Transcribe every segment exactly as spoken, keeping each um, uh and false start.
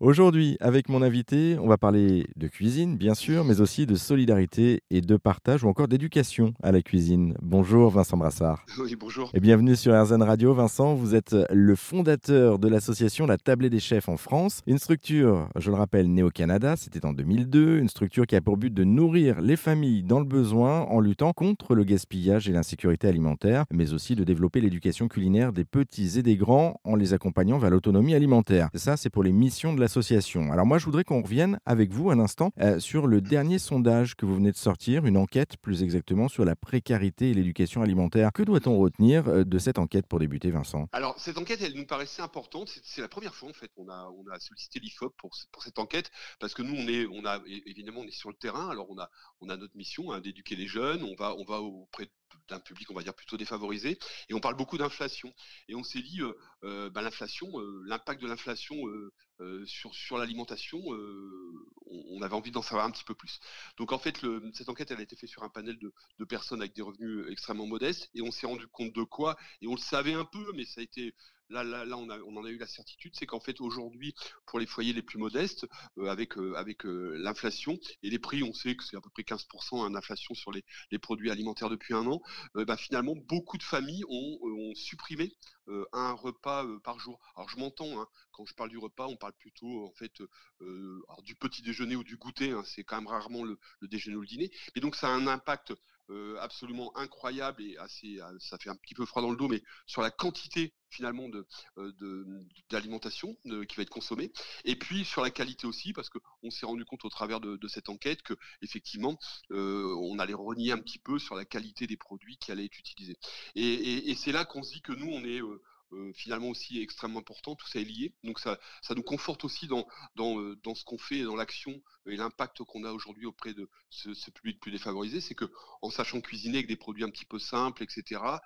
Aujourd'hui, avec mon invité, on va parler de cuisine, bien sûr, mais aussi de solidarité et de partage ou encore d'éducation à la cuisine. Bonjour Vincent Brassard. Oui, bonjour. Et bienvenue sur Airzane Radio. Vincent, vous êtes le fondateur de l'association La Tablée des Chefs en France. Une structure, je le rappelle, née au Canada, c'était en deux mille deux. Une structure qui a pour but de nourrir les familles dans le besoin en luttant contre le gaspillage et l'insécurité alimentaire, mais aussi de développer l'éducation culinaire des petits et des grands en les accompagnant vers l'autonomie alimentaire. Et ça, c'est pour les missions de la association. Alors moi, je voudrais qu'on revienne avec vous un instant euh, sur le dernier sondage que vous venez de sortir, une enquête plus exactement sur la précarité et l'éducation alimentaire. Que doit-on retenir euh, de cette enquête pour débuter, Vincent ? Alors cette enquête, elle nous paraissait importante. C'est, c'est la première fois en fait, on a, on a sollicité l'IFOP pour, pour cette enquête parce que nous, on est, on a évidemment, on est sur le terrain. Alors on a, on a notre mission hein, d'éduquer les jeunes. On va, on va auprès de d'un public, on va dire, plutôt défavorisé. Et on parle beaucoup d'inflation. Et on s'est dit, euh, euh, bah, l'inflation, euh, l'impact de l'inflation euh, euh, sur, sur l'alimentation, euh, on, on avait envie d'en savoir un petit peu plus. Donc, en fait, le, cette enquête, elle a été faite sur un panel de, de personnes avec des revenus extrêmement modestes. Et on s'est rendu compte de quoi ? Et on le savait un peu, mais ça a été... Là, là, là on, a, on en a eu la certitude, c'est qu'en fait aujourd'hui, pour les foyers les plus modestes, euh, avec, euh, avec euh, l'inflation et les prix, on sait que c'est à peu près quinze pour cent hein, d'inflation sur les, les produits alimentaires depuis un an, euh, bah, finalement beaucoup de familles ont, ont supprimé euh, un repas euh, par jour. Alors je m'entends, hein, quand je parle du repas, on parle plutôt en fait euh, alors, du petit déjeuner ou du goûter, hein, c'est quand même rarement le, le déjeuner ou le dîner, mais donc ça a un impact Euh, absolument incroyable et assez, ça fait un petit peu froid dans le dos, mais sur la quantité finalement de, de, d'alimentation de, qui va être consommée, et puis sur la qualité aussi, parce qu'on s'est rendu compte au travers de, de cette enquête que effectivement euh, on allait renier un petit peu sur la qualité des produits qui allaient être utilisés. Et, et, et c'est là qu'on se dit que nous, on est... Euh, Euh, finalement aussi extrêmement important, tout ça est lié, donc ça, ça nous conforte aussi dans, dans, euh, dans ce qu'on fait, dans l'action et l'impact qu'on a aujourd'hui auprès de ce, ce public plus défavorisé, c'est que en sachant cuisiner avec des produits un petit peu simples, et cetera,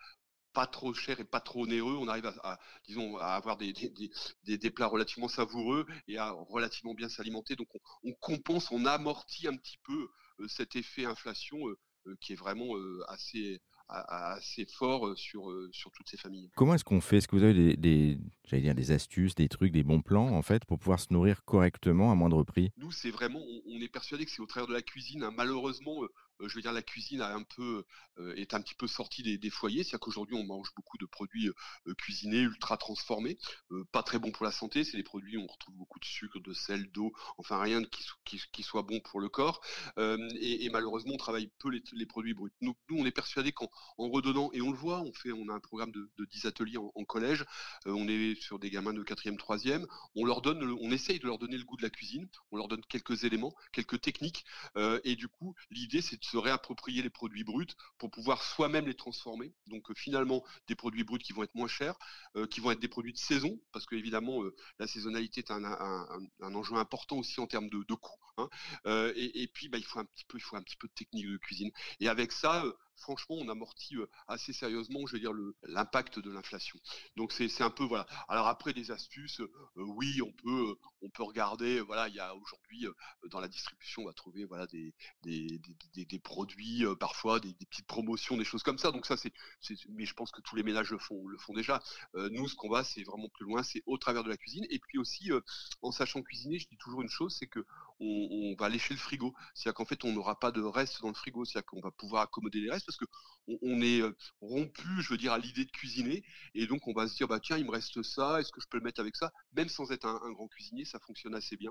pas trop cher et pas trop onéreux, on arrive à, à, disons, à avoir des, des, des, des plats relativement savoureux et à relativement bien s'alimenter, donc on, on compense, on amortit un petit peu euh, cet effet inflation euh, euh, qui est vraiment euh, assez... assez fort sur, sur toutes ces familles. Comment est-ce qu'on fait ? Est-ce que vous avez des, des, j'allais dire, des astuces, des trucs, des bons plans en fait, pour pouvoir se nourrir correctement à moindre prix ? Nous, c'est vraiment, on, on est persuadé que c'est au travers de la cuisine. Hein. Malheureusement, euh, je veux dire, la cuisine a un peu, euh, est un petit peu sortie des, des foyers. C'est-à-dire qu'aujourd'hui, on mange beaucoup de produits euh, cuisinés, ultra transformés, euh, pas très bons pour la santé. C'est des produits où on retrouve beaucoup de sucre, de sel, d'eau, enfin rien qui, qui, qui soit bon pour le corps. Euh, et, et malheureusement, on travaille peu les, les produits bruts. Nous, nous, on est persuadé qu'en en redonnant, et on le voit, on, fait, on a un programme de, de dix ateliers en, en collège, euh, on est sur des gamins de quatrième, troisième, on leur donne, le, on essaye de leur donner le goût de la cuisine, on leur donne quelques éléments, quelques techniques, euh, et du coup, l'idée c'est de se réapproprier les produits bruts pour pouvoir soi-même les transformer, donc euh, finalement des produits bruts qui vont être moins chers, euh, qui vont être des produits de saison, parce que évidemment euh, la saisonnalité est un, un, un, un enjeu important aussi en termes de, de coût, hein. euh, et, et puis bah, il, faut un petit peu, il faut un petit peu de technique de cuisine, et avec ça, euh, franchement, on amortit assez sérieusement, je veux dire, le, l'impact de l'inflation. Donc c'est, c'est un peu voilà. Alors après des astuces, euh, oui, on peut, on peut regarder. Voilà, il y a aujourd'hui dans la distribution, on va trouver voilà des des, des, des, des produits, euh, parfois des, des petites promotions, des choses comme ça. Donc ça c'est, c'est, mais je pense que tous les ménages le font, le font déjà. Euh, nous, ce qu'on va, c'est vraiment plus loin, c'est au travers de la cuisine. Et puis aussi, euh, en sachant cuisiner, je dis toujours une chose, c'est que on, on va lécher le frigo. C'est-à-dire qu'en fait, on n'aura pas de reste dans le frigo. C'est-à-dire qu'on va pouvoir accommoder les restes. Parce qu'on on est rompu, je veux dire, à l'idée de cuisiner, et donc on va se dire, bah tiens, il me reste ça, est-ce que je peux le mettre avec ça ? Même sans être un, un grand cuisinier, ça fonctionne assez bien.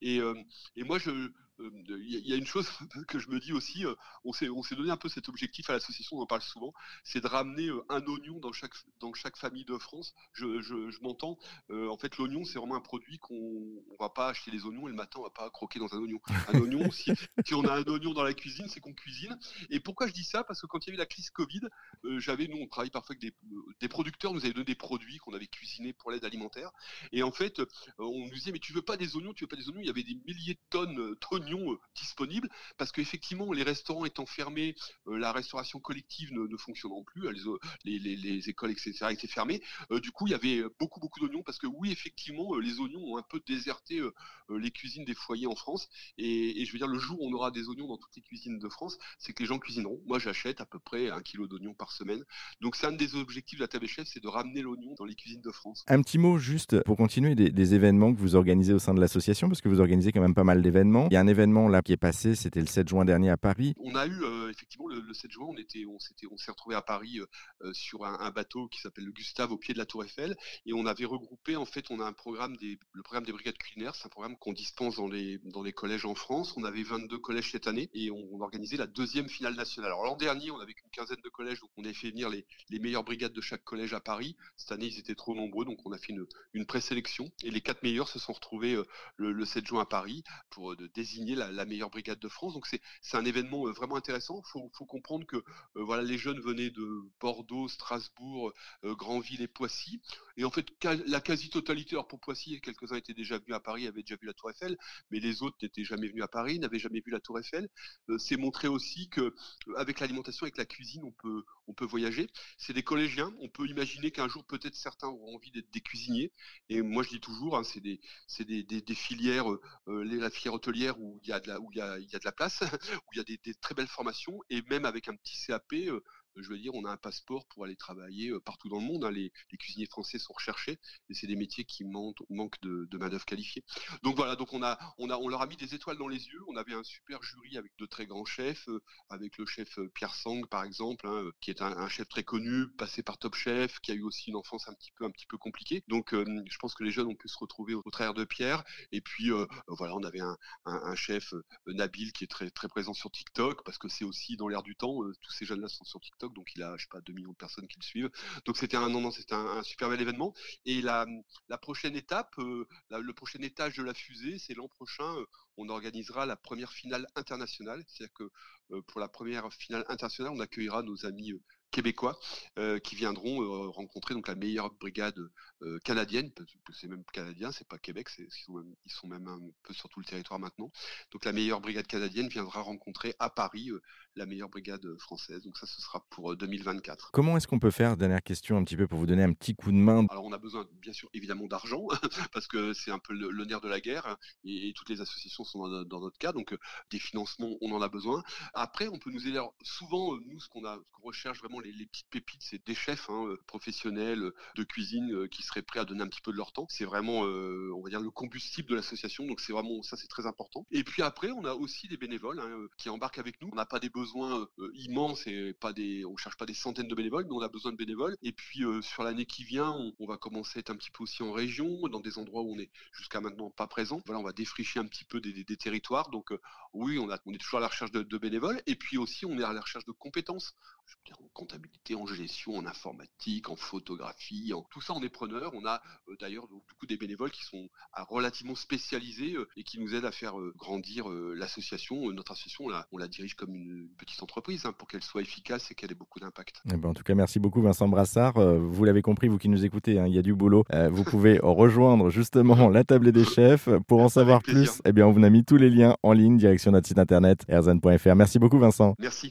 Et, euh, et moi, je, euh, y a une chose que je me dis aussi, euh, on, s'est, on s'est donné un peu cet objectif à l'association, on en parle souvent, c'est de ramener un oignon dans chaque, dans chaque famille de France. Je, je, je m'entends, euh, en fait, l'oignon, c'est vraiment un produit qu'on ne va pas acheter les oignons, et le matin, on ne va pas croquer dans un oignon. Un oignon, si, si on a un oignon dans la cuisine, c'est qu'on cuisine. Et pourquoi je dis ça ? Parce que quand il y a eu la crise Covid, euh, j'avais, nous on travaille parfois avec des, des producteurs, nous avaient donné des produits qu'on avait cuisinés pour l'aide alimentaire. Et en fait, euh, on nous disait, mais tu veux pas des oignons, tu veux pas des oignons, il y avait des milliers de tonnes d'oignons oignons euh, disponibles, parce qu'effectivement, les restaurants étant fermés, euh, la restauration collective ne, ne fonctionnant plus, elles, euh, les, les, les écoles, et cetera étaient fermées. Euh, du coup, il y avait beaucoup, beaucoup d'oignons, parce que oui, effectivement, euh, les oignons ont un peu déserté euh, les cuisines des foyers en France. Et, et je veux dire, le jour où on aura des oignons dans toutes les cuisines de France, c'est que les gens cuisineront. Moi, j'achète à peu près un kilo d'oignons par semaine. Donc, c'est un des objectifs de la Table des Chefs, c'est de ramener l'oignon dans les cuisines de France. Un petit mot juste pour continuer des, des événements que vous organisez au sein de l'association, parce que vous organisez quand même pas mal d'événements. Il y a un événement là qui est passé, c'était le sept juin dernier à Paris. On a eu euh, effectivement le, le sept juin, on, était, on, s'était, on s'est retrouvé à Paris euh, sur un, un bateau qui s'appelle le Gustave au pied de la Tour Eiffel, et on avait regroupé, en fait, on a un programme, des, le programme des brigades culinaires, c'est un programme qu'on dispense dans les, dans les collèges en France. On avait vingt-deux collèges cette année et on, on organisait la deuxième finale nationale. Alors l'an dernier, on avait qu'une quinzaine de collèges, donc on avait fait venir les, les meilleures brigades de chaque collège à Paris. Cette année, ils étaient trop nombreux, donc on a fait une, une présélection et les quatre meilleurs se sont retrouvés euh, le, le sept juin à Paris pour euh, de désigner la, la meilleure brigade de France. Donc c'est, c'est un événement euh, vraiment intéressant. Il faut, faut comprendre que euh, voilà, les jeunes venaient de Bordeaux, Strasbourg, euh, Grandville et Poissy. Et en fait, ca- la quasi-totalité, alors pour Poissy, quelques-uns étaient déjà venus à Paris, avaient déjà vu la Tour Eiffel, mais les autres n'étaient jamais venus à Paris, n'avaient jamais vu la Tour Eiffel. Euh, c'est montré aussi qu'avec euh, l'alimentation, avec la cuisine, on peut, on peut voyager. C'est des collégiens. On peut imaginer qu'un jour, peut-être certains auront envie d'être des cuisiniers. Et moi, je dis toujours, hein, c'est des, c'est des, des, des filières, euh, les, la filière hôtelière où il y a de la, où il y a, il y a de la place, où il y a des, des très belles formations. Et même avec un petit C A P, euh, je veux dire, on a un passeport pour aller travailler partout dans le monde. Hein. Les, les cuisiniers français sont recherchés, et c'est des métiers qui manquent, manquent de, de main-d'œuvre qualifiée. Donc voilà, donc on a, on a, on leur a mis des étoiles dans les yeux. On avait un super jury avec de très grands chefs, euh, avec le chef Pierre Sang par exemple, hein, qui est un, un chef très connu, passé par Top Chef, qui a eu aussi une enfance un petit peu, un petit peu compliquée. Donc euh, je pense que les jeunes ont pu se retrouver au, au travers de Pierre. Et puis euh, voilà, on avait un, un, un chef euh, Nabil qui est très, très présent sur TikTok, parce que c'est aussi dans l'air du temps. Euh, tous ces jeunes-là sont sur TikTok. Donc il a, je sais pas, deux millions de personnes qui le suivent. Donc c'était un, non, non, c'était un, un super bel événement. Et la, la prochaine étape, euh, la, le prochain étage de la fusée, c'est l'an prochain, euh, on organisera la première finale internationale. C'est-à-dire que euh, pour la première finale internationale, on accueillera nos amis euh, Québécois euh, qui viendront euh, rencontrer donc la meilleure brigade euh, canadienne, parce que c'est même canadien, c'est pas Québec, c'est, ils, sont même, ils sont même un peu sur tout le territoire maintenant. Donc la meilleure brigade canadienne viendra rencontrer à Paris euh, la meilleure brigade française. Donc ça, ce sera pour euh, deux mille vingt-quatre. Comment est-ce qu'on peut faire, dernière question, un petit peu pour vous donner un petit coup de main? Alors on a besoin, bien sûr, évidemment d'argent, parce que c'est un peu le, le nerf de la guerre, hein, et, et toutes les associations sont dans, dans notre cas, donc euh, des financements, on en a besoin. Après, on peut nous aider. Alors, souvent, euh, nous, ce qu'on, a, ce qu'on recherche vraiment, Les, les petites pépites, c'est des chefs hein, professionnels de cuisine euh, qui seraient prêts à donner un petit peu de leur temps. C'est vraiment, euh, on va dire, le combustible de l'association. Donc c'est vraiment ça, c'est très important. Et puis après, on a aussi des bénévoles hein, qui embarquent avec nous. On n'a pas des besoins euh, immenses et pas des, on cherche pas des centaines de bénévoles, mais on a besoin de bénévoles. Et puis euh, sur l'année qui vient, on, on va commencer à être un petit peu aussi en région, dans des endroits où on est jusqu'à maintenant pas présent. Voilà, on va défricher un petit peu des, des, des territoires. Donc euh, oui, on, a, on est toujours à la recherche de, de bénévoles. Et puis aussi, on est à la recherche de compétences. Je veux dire, en comptabilité, en gestion, en informatique, en photographie, en tout ça, on est preneur. On a euh, d'ailleurs donc, du coup des bénévoles qui sont euh, relativement spécialisés euh, et qui nous aident à faire euh, grandir euh, l'association. Euh, notre association, on la, on la dirige comme une petite entreprise hein, pour qu'elle soit efficace et qu'elle ait beaucoup d'impact. Eh ben, en tout cas, merci beaucoup Vincent Brassard. Euh, vous l'avez compris, vous qui nous écoutez, hein, il y a du boulot. Euh, vous pouvez rejoindre justement la Tablée des Chefs. Pour en savoir plus, eh bien, on vous a mis tous les liens en ligne, direction notre site internet herzen point f r. Merci beaucoup Vincent. Merci.